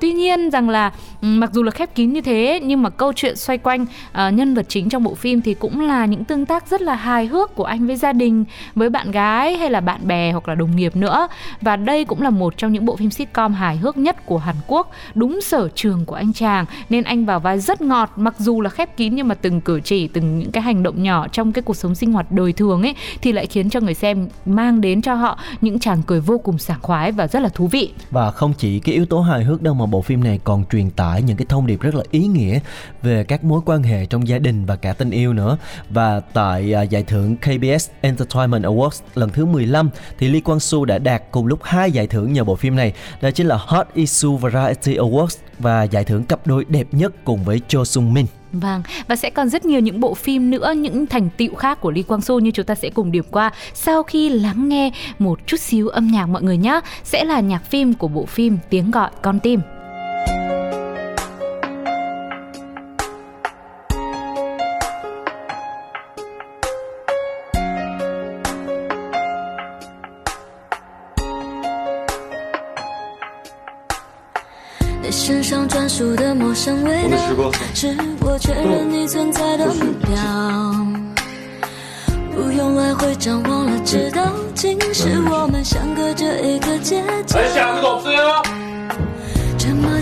Tuy nhiên rằng là mặc dù là khép kín như thế, nhưng mà câu chuyện xoay quanh nhân vật chính trong bộ phim thì cũng là những tương tác rất là hài hước của anh với gia đình, với bạn gái hay là bạn bè hoặc là đồng nghiệp nữa. Và đây cũng là một trong những bộ phim sitcom hài hước nhất của Hàn Quốc, đúng sở trường của anh chàng, nên anh vào vai rất ngọt. Mặc dù là khép kín nhưng mà từng cử chỉ, từng những cái hành động nhỏ trong cái cuộc sống sinh hoạt đời thường ấy thì lại khiến cho người xem mang đến cho họ những tràng cười vô cùng sảng khoái và rất là thú vị. Và không chỉ cái yếu tố hài hước đâu mà bộ phim này còn truyền tải những cái thông điệp rất là ý nghĩa về các mối quan hệ trong gia đình và cả tình yêu nữa. Và tại giải thưởng KBS Entertainment Awards lần thứ 15 thì Lee Kwang Soo đã đạt cùng lúc 2 giải thưởng nhờ bộ phim này, đó chính là Hot Issue Variety Awards và giải thưởng cặp đôi đẹp nhất cùng với Jo Sung Min. Vâng, và sẽ còn rất nhiều những bộ phim nữa, những thành tựu khác của Lee Kwang Soo như chúng ta sẽ cùng điểm qua sau khi lắng nghe một chút xíu âm nhạc mọi người nhé. Sẽ là nhạc phim của bộ phim Tiếng Gọi Con Tim.我是郭，不用外会张忘了，直到今时我们相隔着一颗街角，这么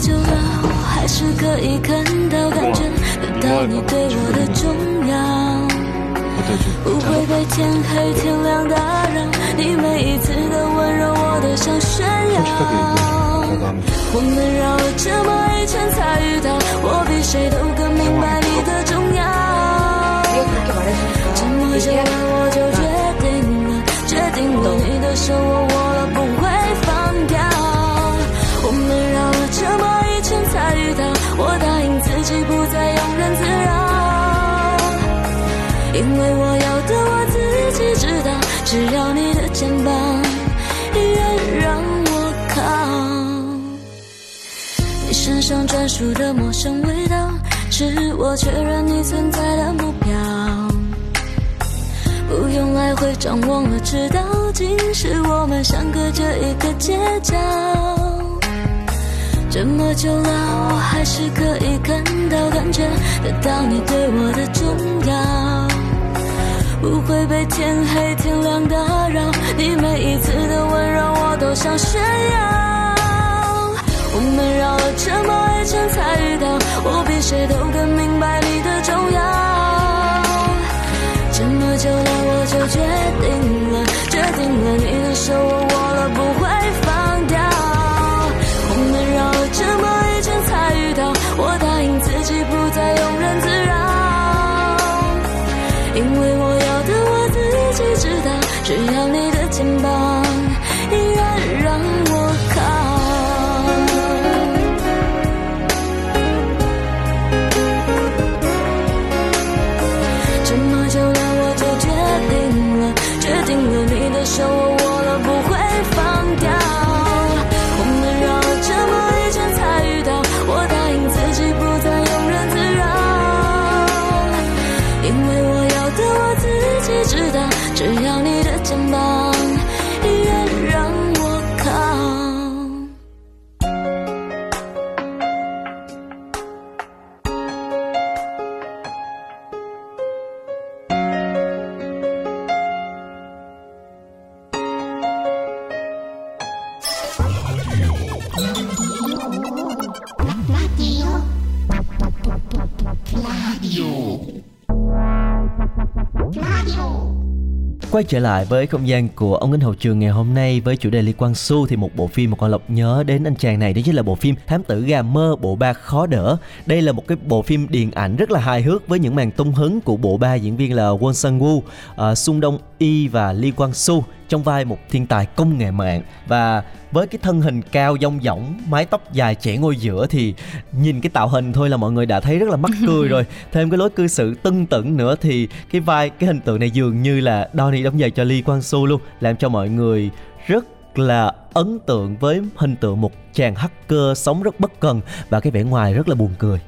久了，还是可以看到感觉，不太你对我的重要，不会被天黑停留到让你每一次的温柔我都想炫耀。 我们绕了这么一圈才遇到，我必须都更明白你的重要。这么久了我就决定了，决定了你的手握我了不会放掉。我们绕了这么一圈才遇到，我答应自己不再庸人自扰，因为我要的我自己知道，只要你的肩膀 身上专属的陌生味道，是我确认你存在的目标，不用来回张忘了，直到今时我们相隔着一个街角，这么久了我还是可以看到感觉得到你对我的重要，不会被天黑天亮打扰，你每一次的温柔我都想炫耀。我们绕了这么一圈才遇到，我比谁都更明白你的重要。这么久了，我就决定了，你的手我握了不会放掉。我们绕了这么一圈才遇到，我答应自己不再庸人自扰，因为我要的我自己知道，只要你的肩膀依然让我靠。手我握了不会放掉，我们绕了这么一圈才遇到，我答应自己不再庸人自扰，因为我要的我自己知道，只要你的肩膀依然让我quay trở lại với không gian của Ông Anh Hậu Trường ngày hôm nay với chủ đề Lee Kwang Soo. Thì một bộ phim mà Quang Lộc nhớ đến anh chàng này đó chính là bộ phim Thám Tử Gà Mơ Bộ Ba Khó Đỡ. Đây là một cái bộ phim điện ảnh rất là hài hước với những màn tung hứng của bộ ba diễn viên là Won Sangwoo, Sung Dong Yi và Lee Kwang Soo trong vai một thiên tài công nghệ mạng. Và với cái thân hình cao dong dỏng, mái tóc dài chẻ ngôi giữa thì nhìn cái tạo hình thôi là mọi người đã thấy rất là mắc cười rồi. Thêm cái lối cư xử tưng tửng nữa thì cái vai, cái hình tượng này dường như là Donnie đóng giày cho Lee Kwang Soo luôn, làm cho mọi người rất là ấn tượng với hình tượng một chàng hacker sống rất bất cần và cái vẻ ngoài rất là buồn cười.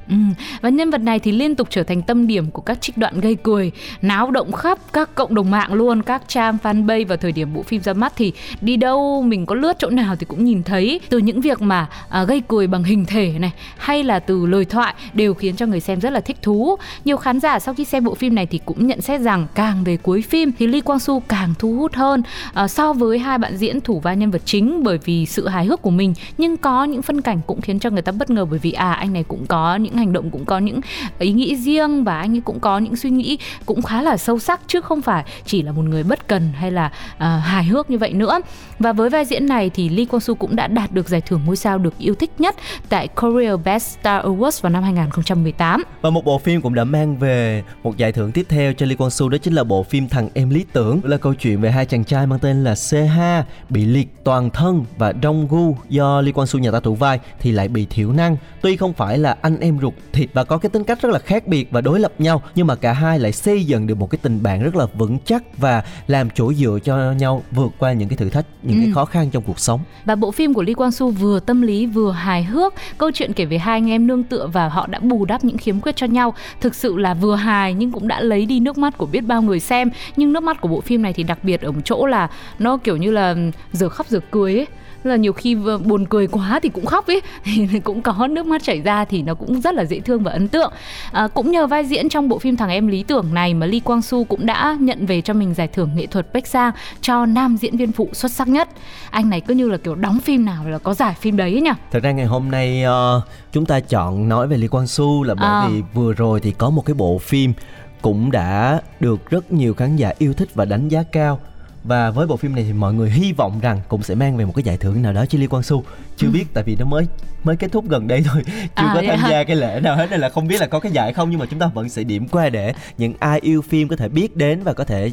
Và nhân vật này thì liên tục trở thành tâm điểm của các trích đoạn gây cười, náo động khắp các cộng đồng mạng luôn, các trang fanpage. Vào thời điểm bộ phim ra mắt thì đi đâu mình có lướt chỗ nào thì cũng nhìn thấy, từ những việc mà gây cười bằng hình thể này hay là từ lời thoại đều khiến cho người xem rất là thích thú. Nhiều khán giả sau khi xem bộ phim này thì cũng nhận xét rằng càng về cuối phim thì Lee Kwang Soo càng thu hút hơn so với hai bạn diễn thủ vai nhân vật chính, bởi vì sự hài hước của mình. Nhưng có những phân cảnh cũng khiến cho người ta bất ngờ, bởi vì anh này cũng có những hành động, cũng có những ý nghĩ riêng, và anh ấy cũng có những suy nghĩ cũng khá là sâu sắc, chứ không phải chỉ là một người bất cần hay là hài hước như vậy nữa. Và với vai diễn này thì Lee Kwang Soo cũng đã đạt được giải thưởng ngôi sao được yêu thích nhất tại Korea Star Awards vào năm 2018. Và một bộ phim cũng đã mang về một giải thưởng tiếp theo cho Lee Kwang Soo, đó chính là bộ phim Thằng Em Lý Tưởng, là câu chuyện về hai chàng trai mang tên là CH bị liệt toàn thân và Dong-gu do Lee Kwang Soo nhà ta thủ vai thì lại bị thiểu năng. Tuy không phải là anh em ruột thịt và có cái tính cách rất là khác biệt và đối lập nhau, nhưng mà cả hai lại xây dựng được một cái tình bạn rất là vững chắc và làm chỗ dựa cho nhau vượt qua những cái thử thách, những cái khó khăn trong cuộc sống. Và bộ phim của Lee Kwang Soo vừa tâm lý vừa hài hước, câu chuyện kể về hai anh em nương tựa và họ đã bù đắp những khiếm khuyết cho nhau. Thực sự là vừa hài nhưng cũng đã lấy đi nước mắt của biết bao người xem. Nhưng nước mắt của bộ phim này thì đặc biệt ở một chỗ là nó kiểu như là giờ khóc giờ cười ấy. Là nhiều khi buồn cười quá thì cũng khóc ấy, thì cũng có nước mắt chảy ra, thì nó cũng rất là dễ thương và ấn tượng. Cũng nhờ vai diễn trong bộ phim Thằng Em Lý Tưởng này mà Lee Kwang Soo cũng đã nhận về cho mình giải thưởng nghệ thuật Bách Giang cho nam diễn viên phụ xuất sắc nhất. Anh này cứ như là kiểu đóng phim nào là có giải phim đấy nhỉ. Thật ra ngày hôm nay chúng ta chọn nói về Lee Kwang Soo là bởi vì vừa rồi thì có một cái bộ phim cũng đã được rất nhiều khán giả yêu thích và đánh giá cao. Và với bộ phim này thì mọi người hy vọng rằng cũng sẽ mang về một cái giải thưởng nào đó cho Lee Kwang Soo. Chưa biết, tại vì nó mới kết thúc gần đây thôi, chưa có tham gia cái lễ nào hết, nên là không biết là có cái giải không. Nhưng mà chúng ta vẫn sẽ điểm qua để những ai yêu phim có thể biết đến và có thể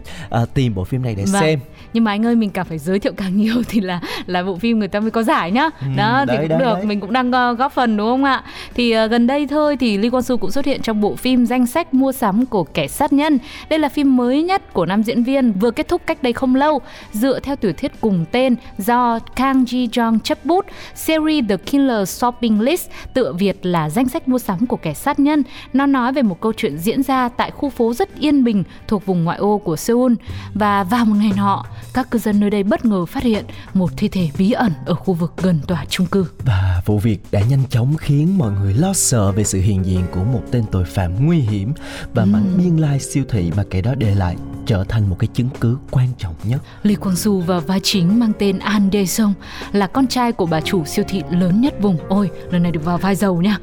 tìm bộ phim này để xem. Nhưng mà anh ơi, mình càng phải giới thiệu càng nhiều thì là bộ phim người ta mới có giải nhá. Đó đấy, thì cũng đấy, được đấy. Mình cũng đang góp phần đúng không ạ? Thì gần đây thôi thì Lee Kwang Soo cũng xuất hiện trong bộ phim Danh Sách Mua Sắm Của Kẻ Sát Nhân. Đây là phim mới nhất của nam diễn viên, vừa kết thúc cách đây không lâu, dựa theo tiểu thuyết cùng tên do Kang Ji-jeong chấp bút. Series The Killer Shopping List, tựa Việt là Danh Sách Mua Sắm Của Kẻ Sát Nhân. Nó nói về một câu chuyện diễn ra tại khu phố rất yên bình thuộc vùng ngoại ô của Seoul. Và vào một ngày nọ, các cư dân nơi đây bất ngờ phát hiện một thi thể bí ẩn ở khu vực gần tòa chung cư. Và vụ việc đã nhanh chóng khiến mọi người lo sợ về sự hiện diện của một tên tội phạm nguy hiểm và mảnh biên lai siêu thị mà kẻ đó để lại. trở thành một cái chứng cứ quan trọng nhất. Lee Kwang Soo và vai chính mang tên Ahn Dae-sung là con trai của bà chủ siêu thị lớn nhất vùng. Ôi, lần này được vào vai giàu nha.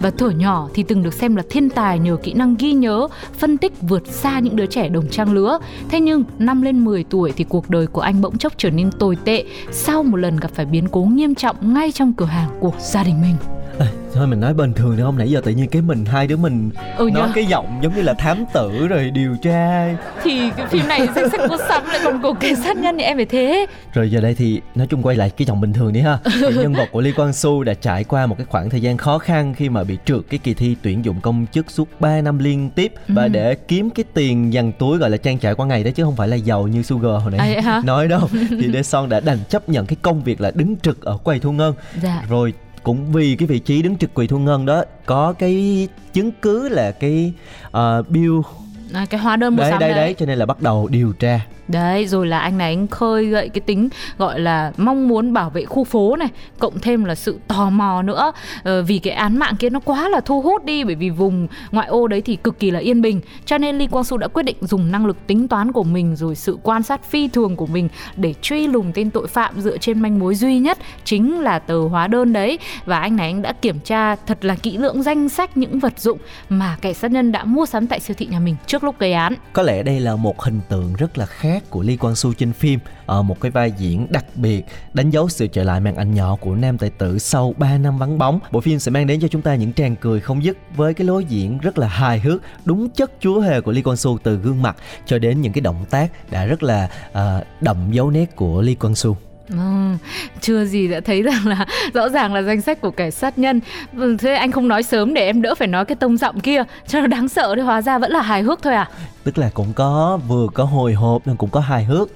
Và thuở nhỏ thì từng được xem là thiên tài nhờ kỹ năng ghi nhớ, phân tích vượt xa những đứa trẻ đồng trang lứa. Thế nhưng năm lên 10 tuổi thì cuộc đời của anh bỗng chốc trở nên tồi tệ sau một lần gặp phải biến cố nghiêm trọng ngay trong cửa hàng của gia đình mình. Thôi mình nói bình thường được không? Nãy giờ tự nhiên cái mình hai đứa mình nói cái giọng giống như là thám tử rồi điều tra. Thì cái phim này danh sách mua sắm lại còn cuộc kẻ sát nhân thì em phải thế. Rồi giờ đây thì nói chung quay lại cái giọng bình thường đi ha. Nhân vật của Lee Kwang Soo đã trải qua một cái khoảng thời gian khó khăn khi mà bị trượt cái kỳ thi tuyển dụng công chức suốt 3 năm liên tiếp. Và để kiếm cái tiền dằn túi gọi là trang trải qua ngày đó, chứ không phải là giàu như Sugar hồi nãy nói đâu. Thì Dae-sung đã đành chấp nhận cái công việc là đứng trực ở quầy thu ngân. Rồi cũng vì cái vị trí đứng trực quầy thu ngân đó có cái chứng cứ là cái bill, cái hóa đơn mua sắm đấy, cho nên là bắt đầu điều tra. Đấy, rồi là anh này anh khơi gợi cái tính gọi là mong muốn bảo vệ khu phố này, cộng thêm là sự tò mò nữa. Vì cái án mạng kia nó quá là thu hút đi, bởi vì vùng ngoại ô đấy thì cực kỳ là yên bình. Cho nên Lee Kwang Soo đã quyết định dùng năng lực tính toán của mình, rồi sự quan sát phi thường của mình để truy lùng tên tội phạm dựa trên manh mối duy nhất chính là tờ hóa đơn đấy. Và anh này anh đã kiểm tra thật là kỹ lưỡng danh sách những vật dụng mà kẻ sát nhân đã mua sắm tại siêu thị nhà mình trước lúc gây án. Có lẽ đây là một hình tượng rất là khác của Lee Kwang Soo trên phim, ở một cái vai diễn đặc biệt đánh dấu sự trở lại màn ảnh nhỏ của nam tài tử sau 3 năm vắng bóng. Bộ phim sẽ mang đến cho chúng ta những tràng cười không dứt với cái lối diễn rất là hài hước, đúng chất chúa hề của Lee Kwang Soo, từ gương mặt cho đến những cái động tác đã rất là đậm dấu nét của Lee Kwang Soo. Chưa gì đã thấy rằng là rõ ràng là danh sách của kẻ sát nhân. Thế anh không nói sớm để em đỡ phải nói cái tông giọng kia cho nó đáng sợ, thì hóa ra vẫn là hài hước thôi à? Tức là cũng có vừa có hồi hộp nhưng cũng có hài hước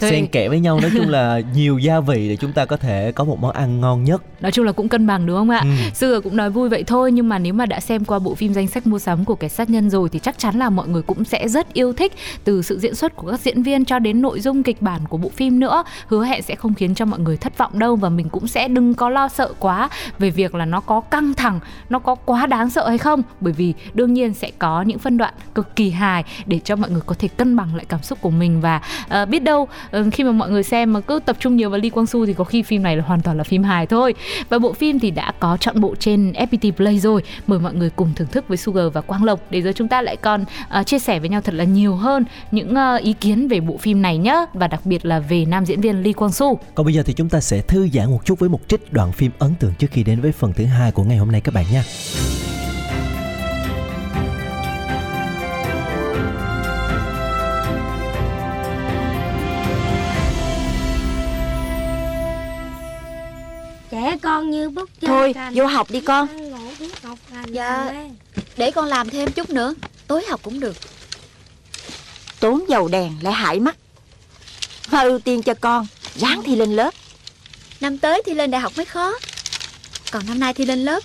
xen kẽ với nhau. Nói chung là nhiều gia vị để chúng ta có thể có một món ăn ngon nhất. Nói chung là cũng cân bằng đúng không ạ? Xưa cũng nói vui vậy thôi, nhưng mà nếu mà đã xem qua bộ phim Danh sách mua sắm của kẻ sát nhân rồi thì chắc chắn là mọi người cũng sẽ rất yêu thích, từ sự diễn xuất của các diễn viên cho đến nội dung kịch bản của bộ phim nữa. Hứa hẹn sẽ không khiến cho mọi người thất vọng đâu, và mình cũng sẽ đừng có lo sợ quá về việc là nó có căng thẳng, nó có quá đáng sợ hay không, bởi vì đương nhiên sẽ có những phân đoạn cực kỳ hài để cho mọi người có thể cân bằng lại cảm xúc của mình. Và biết đâu khi mà mọi người xem mà cứ tập trung nhiều vào Lee Kwang Soo thì có khi phim này là hoàn toàn là phim hài thôi. Và bộ phim thì đã có trọn bộ trên FPT Play rồi, mời mọi người cùng thưởng thức với Sugar và Quang Lộc, để rồi chúng ta lại còn chia sẻ với nhau thật là nhiều hơn những ý kiến về bộ phim này nhé, và đặc biệt là về nam diễn viên Lee Kwang Soo. Còn bây giờ thì chúng ta sẽ thư giãn một chút với một trích đoạn phim ấn tượng trước khi đến với phần thứ hai của ngày hôm nay các bạn nha. Con như bức thôi cành. Vô học đi con. Dạ, để con làm thêm chút nữa, tối học cũng được. Tốn dầu đèn lại hại mắt. Hoa ưu tiên cho con, ráng thi lên lớp. Năm tới thi lên đại học mới khó, còn năm nay thi lên lớp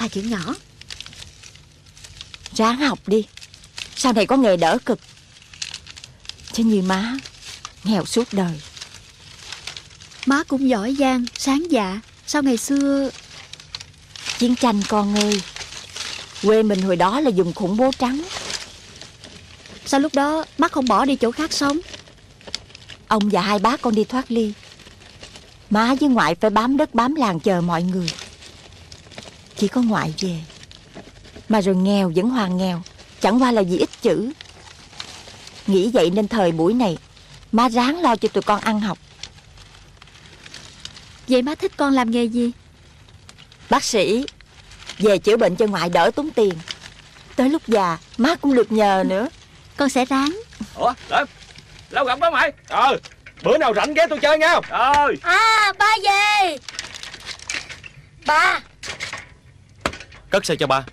là chuyện nhỏ. Ráng học đi, sau này có nghề đỡ cực, chứ như má nghèo suốt đời. Má cũng giỏi giang, sáng dạ. Sao ngày xưa... Chiến tranh con ơi. Quê mình hồi đó là vùng khủng bố trắng. Sao lúc đó bác không bỏ đi chỗ khác sống? Ông và hai bác con đi thoát ly. Má với ngoại phải bám đất bám làng chờ mọi người. Chỉ có ngoại về. Mà rồi nghèo vẫn hoàn nghèo, chẳng qua là vì ít chữ. Nghĩ vậy nên thời buổi này má ráng lo cho tụi con ăn học. Vậy má thích con làm nghề gì? Bác sĩ, về chữa bệnh cho ngoại đỡ tốn tiền. Tới lúc già má cũng được nhờ nữa. Con sẽ ráng. Ủa, Đệm, lâu gặp đó mày. Bữa nào rảnh ghé tôi chơi nha. Ba về. Ba. Cất xe cho ba.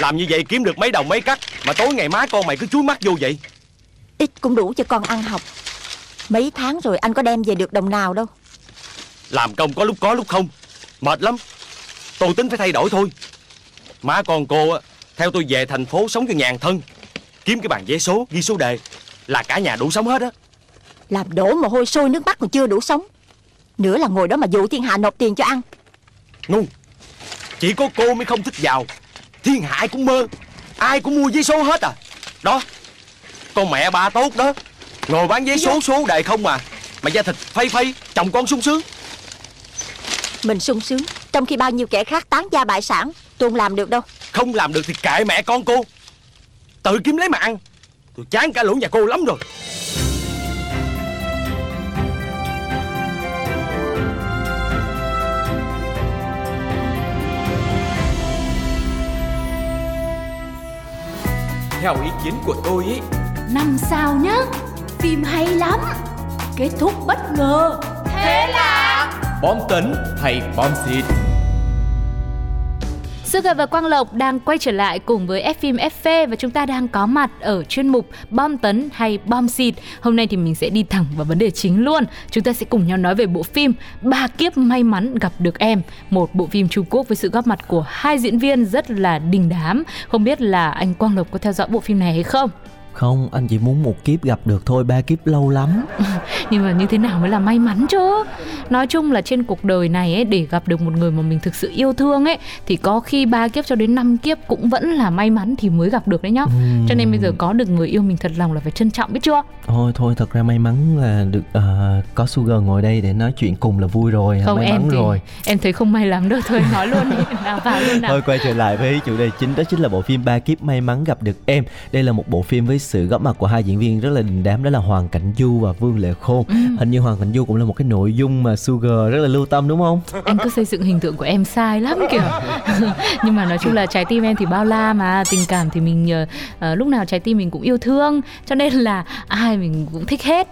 Làm như vậy kiếm được mấy đồng mấy cắt, mà tối ngày má con mày cứ chúi mắt vô vậy. Ít cũng đủ cho con ăn học. Mấy tháng rồi anh có đem về được đồng nào đâu. Làm công có lúc không, mệt lắm. Tôi tính phải thay đổi thôi. Má con cô theo tôi về thành phố sống cho nhàn thân, kiếm cái bàn vé số, ghi số đề là cả nhà đủ sống hết á. Làm đổ mồ hôi sôi nước mắt còn chưa đủ sống, nữa là ngồi đó mà dụ thiên hạ nộp tiền cho ăn. Ngu. Chỉ có cô mới không thích giàu, thiên hạ ai cũng mơ, ai cũng mua vé số hết à. Đó, con mẹ ba tốt đó, ngồi bán giấy số số đề không à, mà da thịt phây phây, chồng con sung sướng. Mình sung sướng trong khi bao nhiêu kẻ khác tán gia bại sản. Tôi không làm được đâu. Không làm được thì kệ mẹ con cô, tự kiếm lấy mà ăn. Tôi chán cả lũ nhà cô lắm rồi. Theo ý kiến của tôi ý, 5 sao nhá, phim hay lắm, kết thúc bất ngờ. Thế là bom tấn hay bom xịt? Sugar và Quang Lộc đang quay trở lại cùng với F-Film FV và chúng ta đang có mặt ở chuyên mục bom tấn hay bom xịt. Hôm nay thì mình sẽ đi thẳng vào vấn đề chính luôn. Chúng ta sẽ cùng nhau nói về bộ phim Ba Kiếp May Mắn Gặp Được Em, một bộ phim Trung Quốc với sự góp mặt của 2 diễn viên rất là đình đám. Không biết là anh Quang Lộc có theo dõi bộ phim này hay không? Không, anh chỉ muốn 1 kiếp gặp được thôi, 3 kiếp lâu lắm. Nhưng mà như thế nào mới là may mắn chứ? Nói chung là trên cuộc đời này ấy, để gặp được một người mà mình thực sự yêu thương ấy, thì có khi 3 kiếp cho đến 5 kiếp cũng vẫn là may mắn thì mới gặp được đấy nhá. Cho nên bây giờ có được người yêu mình thật lòng là phải trân trọng, biết chưa? Thôi thật ra may mắn là được có Sugar ngồi đây để nói chuyện cùng là vui rồi. Không, may mắn thì, rồi em thấy không may lắm đâu, thôi nói luôn đi. Nào, vào luôn nào. Thôi quay trở lại với chủ đề chính, đó chính là bộ phim 3 kiếp may mắn gặp được em. Đây là một bộ phim với sự góp mặt của 2 diễn viên rất là đình đám, đó là Hoàng Cảnh Du và Vương Lệ Khôn. Hình như Hoàng Cảnh Du cũng là một cái nội dung mà Sugar rất là lưu tâm, đúng không? Anh cứ xây dựng hình tượng của em sai lắm kìa. Nhưng mà nói chung là trái tim em thì bao la mà, tình cảm thì mình lúc nào trái tim mình cũng yêu thương, cho nên là ai mình cũng thích hết.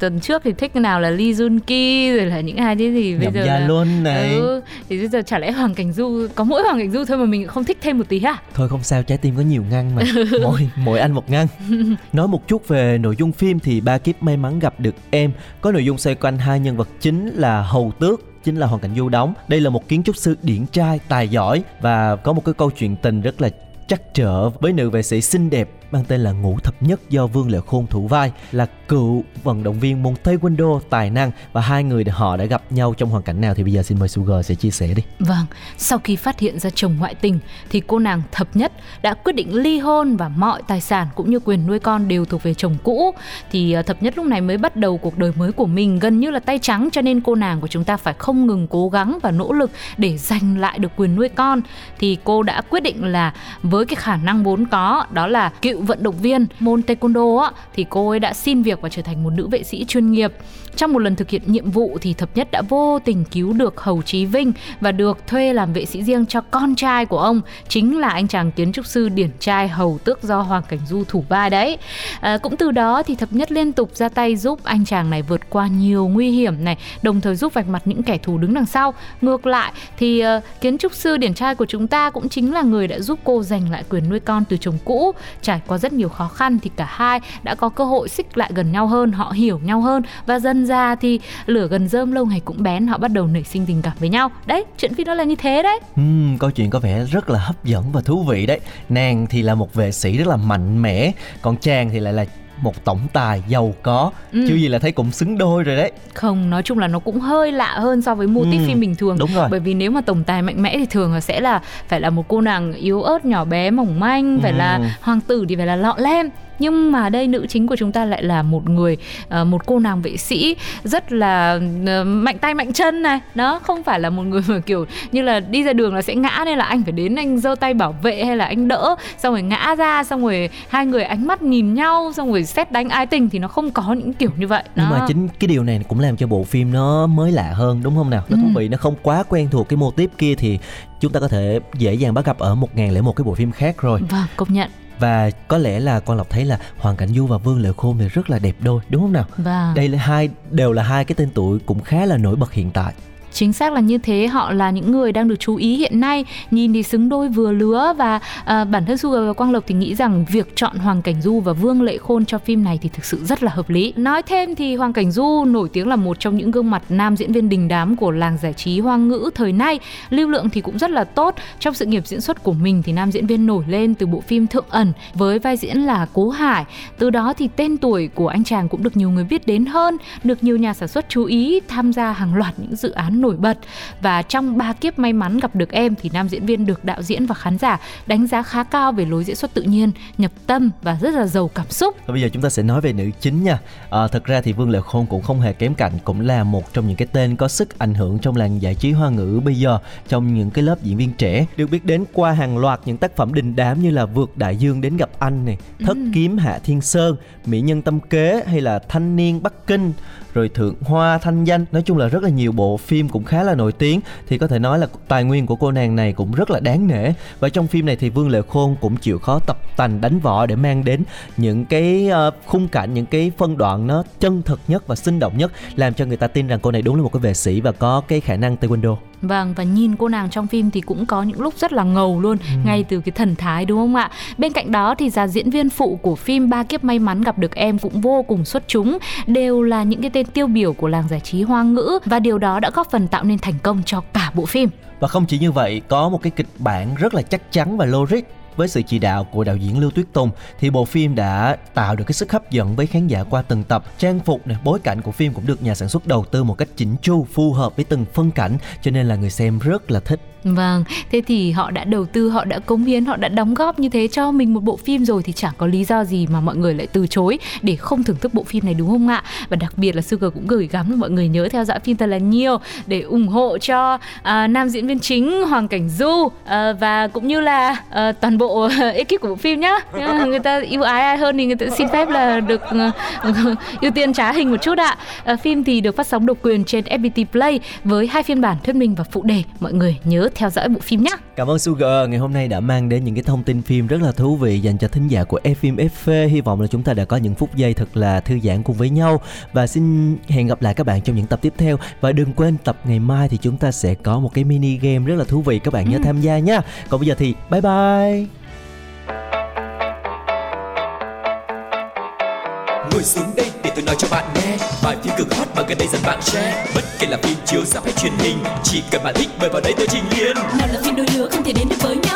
Tuần trước thì thích nào là Lee Jun Ki rồi là những ai đấy thì bây giờ là luôn này. Thì bây giờ chả lẽ Hoàng Cảnh Du, có mỗi Hoàng Cảnh Du thôi mà mình không thích thêm một tí hả? Thôi không sao, trái tim có nhiều ngăn mà. Mỗi anh một ngăn. Nói một chút về nội dung phim thì 3 kiếp may mắn gặp được em có nội dung xoay quanh 2 nhân vật chính là Hầu Tước, chính là Hoàng Cảnh Du đóng. Đây là một kiến trúc sư điển trai, tài giỏi và có một cái câu chuyện tình rất là trắc trở với nữ vệ sĩ xinh đẹp mang tên là Ngũ Thập Nhất do Vương Lệ Khôn thủ vai, là cựu vận động viên môn Taekwondo tài năng, và 2 người họ đã gặp nhau trong hoàn cảnh nào thì bây giờ xin mời Sugar sẽ chia sẻ đi. Vâng, sau khi phát hiện ra chồng ngoại tình thì cô nàng Thập Nhất đã quyết định ly hôn và mọi tài sản cũng như quyền nuôi con đều thuộc về chồng cũ. Thì Thập Nhất lúc này mới bắt đầu cuộc đời mới của mình gần như là tay trắng, cho nên cô nàng của chúng ta phải không ngừng cố gắng và nỗ lực để giành lại được quyền nuôi con. Thì cô đã quyết định là với cái khả năng vốn có, đó là cựu vận động viên môn Taekwondo á, thì cô ấy đã xin việc và trở thành một nữ vệ sĩ chuyên nghiệp. Trong một lần thực hiện nhiệm vụ thì Thập Nhất đã vô tình cứu được Hầu Chí Vinh và được thuê làm vệ sĩ riêng cho con trai của ông, chính là anh chàng kiến trúc sư điển trai Hầu Tước do Hoàng Cảnh Du thủ vai đấy. Cũng từ đó thì Thập Nhất liên tục ra tay giúp anh chàng này vượt qua nhiều nguy hiểm này, đồng thời giúp vạch mặt những kẻ thù đứng đằng sau. Ngược lại thì kiến trúc sư điển trai của chúng ta cũng chính là người đã giúp cô giành lại quyền nuôi con từ chồng cũ. Trải qua rất nhiều khó khăn thì cả hai đã có cơ hội xích lại gần nhau hơn, họ hiểu nhau hơn và dần ra thì lửa gần rơm lâu ngày cũng bén, họ bắt đầu nảy sinh tình cảm với nhau. Đấy, chuyện phim đó là như thế đấy. Câu chuyện có vẻ rất là hấp dẫn và thú vị đấy. Nàng thì là một vệ sĩ rất là mạnh mẽ, còn chàng thì lại là một tổng tài giàu có. Chứ gì là thấy cũng xứng đôi rồi đấy. Không, nói chung là nó cũng hơi lạ hơn so với mô típ phim bình thường. Đúng rồi. Bởi vì nếu mà tổng tài mạnh mẽ thì thường là sẽ là phải là một cô nàng yếu ớt, nhỏ bé, mỏng manh, phải là hoàng tử thì phải là lọ lem. Nhưng mà đây nữ chính của chúng ta lại là một người, một cô nàng vệ sĩ rất là mạnh tay mạnh chân này. Đó, không phải là một người mà kiểu như là đi ra đường là sẽ ngã nên là anh phải đến anh giơ tay bảo vệ hay là anh đỡ, xong rồi ngã ra, xong rồi 2 người ánh mắt nhìn nhau, xong rồi xét đánh ái tình, thì nó không có những kiểu như vậy. Nhưng mà chính cái điều này cũng làm cho bộ phim nó mới lạ hơn, đúng không nào? Nó thú vị, nó không quá quen thuộc cái mô típ kia thì chúng ta có thể dễ dàng bắt gặp ở 1001 cái bộ phim khác rồi. Vâng, công nhận. Và có lẽ là Quang Lộc thấy là Hoàng Cảnh Du và Vương Lệ Khôn thì rất là đẹp đôi, đúng không nào? Và đây là đều là hai cái tên tuổi cũng khá là nổi bật hiện tại. Chính xác là như thế, họ là những người đang được chú ý hiện nay, nhìn thì xứng đôi vừa lứa. Và bản thân Sugar và Quang Lộc thì nghĩ rằng việc chọn Hoàng Cảnh Du và Vương Lệ Khôn cho phim này thì thực sự rất là hợp lý. Nói thêm thì Hoàng Cảnh Du nổi tiếng là một trong những gương mặt nam diễn viên đình đám của làng giải trí Hoa ngữ thời nay. Lưu lượng thì cũng rất là tốt. Trong sự nghiệp diễn xuất của mình thì nam diễn viên nổi lên từ bộ phim Thượng Ẩn với vai diễn là Cố Hải. Từ đó thì tên tuổi của anh chàng cũng được nhiều người biết đến hơn, được nhiều nhà sản xuất chú ý, tham gia hàng loạt những dự án nổi bật. Và trong Ba Kiếp May Mắn Gặp Được Em thì nam diễn viên được đạo diễn và khán giả đánh giá khá cao về lối diễn xuất tự nhiên, nhập tâm và rất là giàu cảm xúc. Và bây giờ chúng ta sẽ nói về nữ chính nha. Thật ra thì Vương Lệ Khôn cũng không hề kém cạnh, cũng là một trong những cái tên có sức ảnh hưởng trong làng giải trí Hoa ngữ bây giờ, trong những cái lớp diễn viên trẻ, được biết đến qua hàng loạt những tác phẩm đình đám như là Vượt Đại Dương Đến Gặp Anh này, Thất Kiếm Hạ Thiên Sơn, Mỹ Nhân Tâm Kế hay là Thanh Niên Bắc Kinh, rồi Thượng Hoa Thanh Danh. Nói chung là rất là nhiều bộ phim cũng khá là nổi tiếng, thì có thể nói là tài nguyên của cô nàng này cũng rất là đáng nể. Và trong phim này thì Vương Lệ Khôn cũng chịu khó tập tành đánh võ để mang đến những cái khung cảnh, những cái phân đoạn nó chân thực nhất và sinh động nhất, làm cho người ta tin rằng cô này đúng là một cái vệ sĩ và có cái khả năng taekwondo. Vâng, và nhìn cô nàng trong phim thì cũng có những lúc rất là ngầu luôn, ngay từ cái thần thái, đúng không ạ? Bên cạnh đó thì già diễn viên phụ của phim Ba Kiếp May Mắn Gặp Được Em cũng vô cùng xuất chúng, đều là những cái tên tiêu biểu của làng giải trí Hoa ngữ, và điều đó đã góp phần tạo nên thành công cho cả bộ phim. Và không chỉ như vậy, có một cái kịch bản rất là chắc chắn và logic. Với sự chỉ đạo của đạo diễn Lưu Tuyết Tùng thì bộ phim đã tạo được cái sức hấp dẫn với khán giả qua từng tập. Trang phục này, bối cảnh của phim cũng được nhà sản xuất đầu tư một cách chỉnh chu, phù hợp với từng phân cảnh, cho nên là người xem rất là thích. Vâng, thế thì họ đã đầu tư, họ đã cống hiến, họ đã đóng góp như thế cho mình một bộ phim rồi thì chẳng có lý do gì mà mọi người lại từ chối để không thưởng thức bộ phim này, đúng không ạ? Và đặc biệt là Sugar cũng gửi gắm mọi người nhớ theo dõi phim thật là nhiều để ủng hộ cho nam diễn viên chính Hoàng Cảnh Du và cũng như là toàn bộ ekip của bộ phim nhá. Người ta yêu ái ai hơn thì người ta xin phép là được ưu tiên trá hình một chút ạ. Phim thì được phát sóng độc quyền trên FPT Play với 2 phiên bản thuyết minh và phụ đề. Mọi người nhớ theo dõi bộ phim nhé. Cảm ơn Sugar ngày hôm nay đã mang đến những cái thông tin phim rất là thú vị dành cho thính giả của Fphim FV. Hy vọng là chúng ta đã có những phút giây thật là thư giãn cùng với nhau, và xin hẹn gặp lại các bạn trong những tập tiếp theo. Và đừng quên tập ngày mai thì chúng ta sẽ có một cái mini game rất là thú vị, các bạn nhớ tham gia nhé. Còn bây giờ thì bye bye. Ngồi xuống đây để tôi nói cho bạn nghe bài phim cực hot mà gần đây dần bạn share. Bất kể là phim chiếu rạp hay truyền hình, chỉ cần bạn thích mời vào đây tôi trình liền. Nào là phim đôi lứa không thể đến được với nhau.